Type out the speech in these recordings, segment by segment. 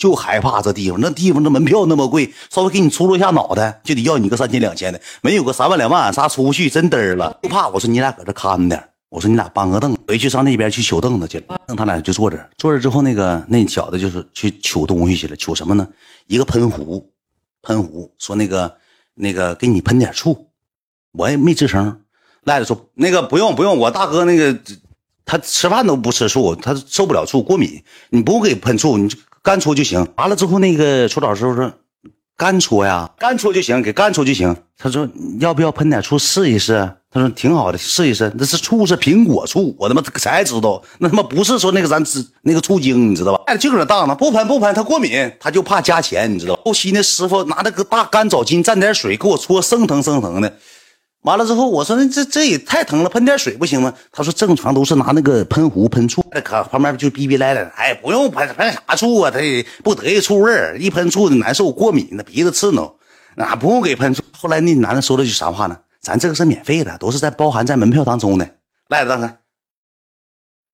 就害怕这地方，那地方的门票那么贵，稍微给你出了一下脑袋就得要你个3000、2000的，没有个3万2万，啥出不去，真嘚儿了。就怕我说你俩搁这看点，我说你俩搬个凳，回去上那边去求凳子去了。他俩就坐这儿，坐这儿之后，那小的就是去求东西去了，求什么呢？一个喷壶，说那个给你喷点醋，我也没吱声。赖着说那个不用，我大哥那个他吃饭都不吃醋，他受不了醋，过敏，你不用给喷醋，你就干搓就行。完了之后，那个搓澡师傅说：“干搓就行。”他说：“要不要喷点醋试一试？”他说：“挺好的，试一试。那是醋，是苹果醋，我他妈才知道，那他妈不是说那个咱吃那个醋精，你知道吧？哎，就搁那当呢，不喷，他过敏，他就怕加钱，你知道吧？后期那师傅拿那个大干澡巾蘸点水给我搓，生疼的。完了之后，我说这也太疼了，喷点水不行吗？他说正常都是拿那个喷壶喷醋，可旁边就逼逼赖赖的，哎，不用喷啥醋啊，他也不得意醋味儿，一喷醋难受，过敏，那鼻子刺挠，那不用给喷醋。后来那男的说了句啥话呢？咱这个是免费的，都是在包含在门票当中的。赖着当时，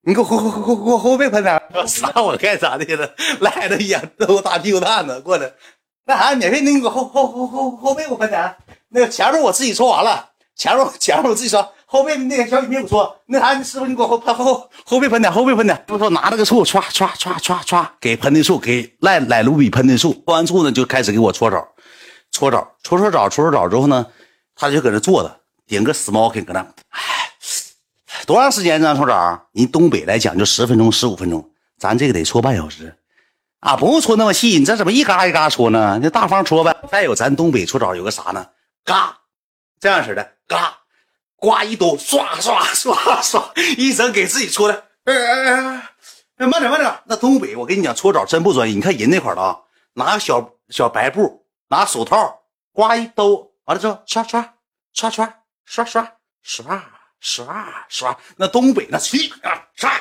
你给我后背喷点，啥我干啥的了？赖着眼都打屁股蛋子过来，那啥免费，你给我后背我喷点，那个前面我自己搓完了。前面我自己说，后背那个小雨没有说，那啥师傅你给我后背喷点，不说拿那个醋唰给喷的醋，给赖卢比喷的醋，喷完醋呢就开始给我搓澡之后呢，他就搁这坐着，点个 smoking 搁那，哎，多长时间呢？搓澡？你东北来讲就10分钟、15分钟，咱这个得搓半小时。啊，不用搓那么细，你这怎么一嘎一嘎搓呢？就大方搓呗。再有咱东北搓澡有个啥呢？嘎。这样式的，嘎，刮一兜，刷，一整给自己搓的，慢点。那东北，我跟你讲，搓澡真不专业。你看人那块儿的啊，拿个小白布，拿手套，刮一兜，完了之后，刷。那东北那去啊，刷。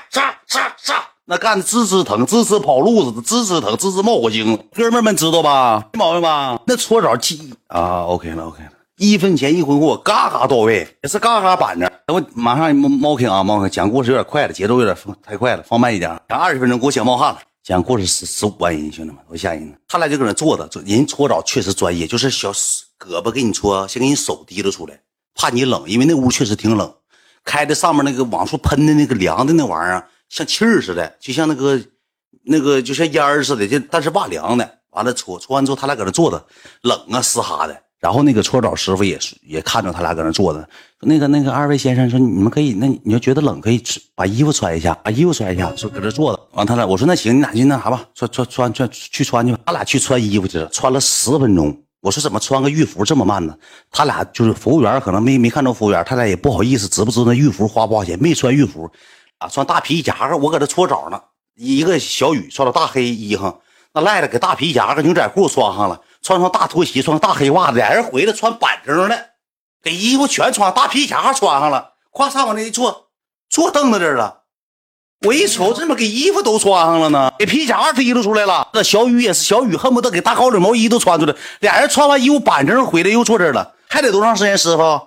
那干的滋疼，滋跑路子，疼，滋冒火星。哥们们知道吧？没毛病吧？那搓澡技啊 ，OK 了。1分钱1荤货，嘎到位，也是嘎板着。我马上猫听啊，猫听讲故事有点快了，节奏有点太快了，放慢一点。讲20分钟给我讲冒汗了，讲故事15万人，兄弟们多吓人呢。他俩就搁那坐着，人搓澡确实专业，就是小胳膊给你搓，先给你手提溜出来，怕你冷，因为那屋确实挺冷。开的上面那个往出喷的那个凉的那玩意儿，像气儿似的，就像那个就像烟似的，但是哇凉的。完了搓完之后，他俩搁那坐着，冷啊嘶哈的。然后那个搓澡师傅也看着他俩搁那坐着，那个二位先生说你们可以，那你要觉得冷可以把衣服穿一下，说搁这坐着。完他俩我说那行，你俩去那啥吧，穿去吧。他俩去穿衣服去了，穿了10分钟。我说怎么穿个浴服这么慢呢？他俩就是服务员可能没看着服务员，他俩也不好意思，知不知道那浴服花不花钱？没穿浴服，啊，穿大皮夹克，我搁这搓澡呢。一个小雨穿了大黑衣裳，那赖着给大皮夹克牛仔裤穿上了。穿上大拖鞋，穿大黑袜子，俩人回来穿板正的，给衣服全穿，大皮夹穿上了，夸嚓往那一坐，坐凳子这儿了。我一瞅，这么给衣服都穿上了呢，给皮夹提溜出来了。那小雨也是，小雨恨不得给大高领毛衣都穿出来。俩人穿完衣服板正回来又坐这儿了，还得多长时间？师傅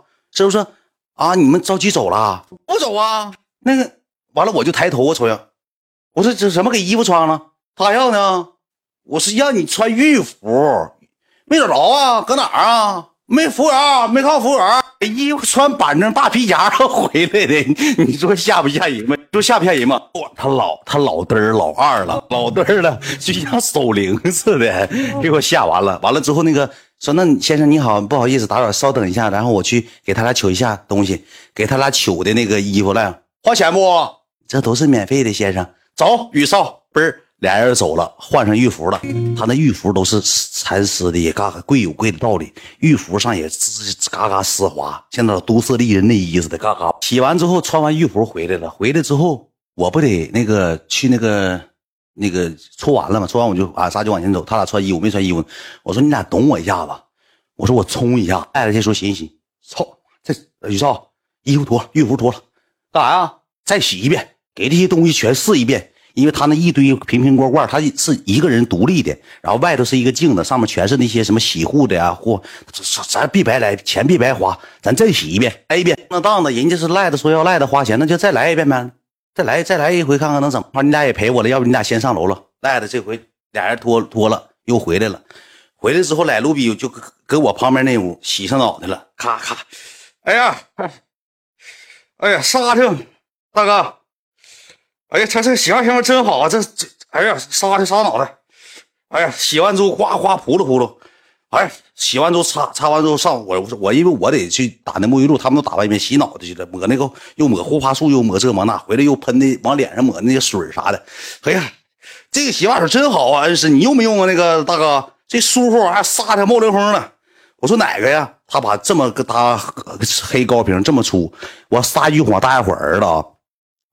说啊，你们着急走了？不走啊。那个完了，我就抬头我瞅呀，我说这什么给衣服穿上了？他要呢？我是让你穿浴服。没找着啊，搁哪儿啊？没服务员，没看服务员，衣服穿板正大皮夹回来的，你说吓不吓人吗？哇，他老嘚儿老二了，就像守灵似的，给我吓完了。完了之后那个说，那先生你好，不好意思打扰，稍等一下，然后我去给他俩取一下东西，给他俩取的那个衣服来，花钱不？这都是免费的，先生。走，雨少，不是。俩人走了，换上浴服了。他那浴服都是蚕丝的，也嘎贵有贵的道理。浴服上也嘎丝滑，像那都市丽人内衣似的嘎。洗完之后，穿完浴服回来了。回来之后，我不得那个去那个搓完了嘛？搓完我就啊，啥就往前走。他俩穿衣服没穿衣服，我说你俩懂我一下吧。我说我冲一下。带着这时候洗，操，这雨少衣服脱了，浴服脱了，干啥呀？再洗一遍，给这些东西全试一遍。因为他那一堆瓶瓶罐罐，他是一个人独立的，然后外头是一个镜子，上面全是那些什么洗护的呀、或咱别白来，钱别白花，咱再洗一遍，来一遍。那当的人家是赖的说要赖的花钱，那就再来一遍呗，再来一回看看能怎么。你俩也陪我了，要不你俩先上楼了。赖的这回俩人脱了又回来了。回来之后来路比就跟我旁边那屋洗上脑袋了，咔咔，哎呀，哎呀，沙子大哥，哎呀，他这洗发香真好啊，这哎呀，沙脑袋，哎呀，洗完之后哗哗扑噜扑噜，哎，洗完之后擦完之后上我因为我得去打那沐浴露，他们都打外面洗脑袋去了，抹那个又抹护发素又抹这抹那，回来又喷的往脸上抹那些水啥的，哎呀，这个洗发水真好啊，恩师你用没用啊？那个大哥。这舒服还撒着冒凉风了，我说哪个呀？他把这么个大黑高瓶这么粗，我撒一句谎大家伙儿了啊！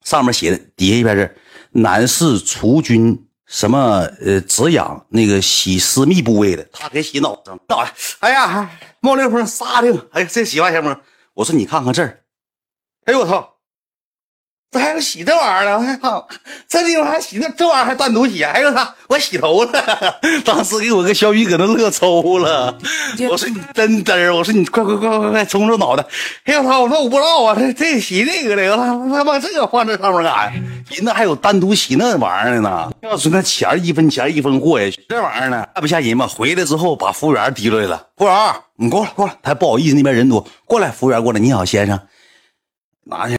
上面写的底下一边是男士除菌什么止痒那个洗私密部位的，他给洗脑上脑袋，哎呀冒凉风撒的，哎呀这洗完香吗？我说你看看这儿，哎呦我操，这还有洗这玩意儿呢！我看这地方还洗这玩意儿还单独洗，还有啥？我洗头了，当时给我个小雨搁那乐抽了。我说你真嘚，我说你快冲冲脑袋！哎呦操！我说我不知道啊，这洗这个的，他把这个放这上面干，那还有单独洗那玩意儿的呢。要说那钱一分货呀，这玩意儿呢，还不吓人吗？回来之后把服务员提出来了，服务员，你过来，他不好意思那边人多，过来，服务员过来，你好先生，拿去。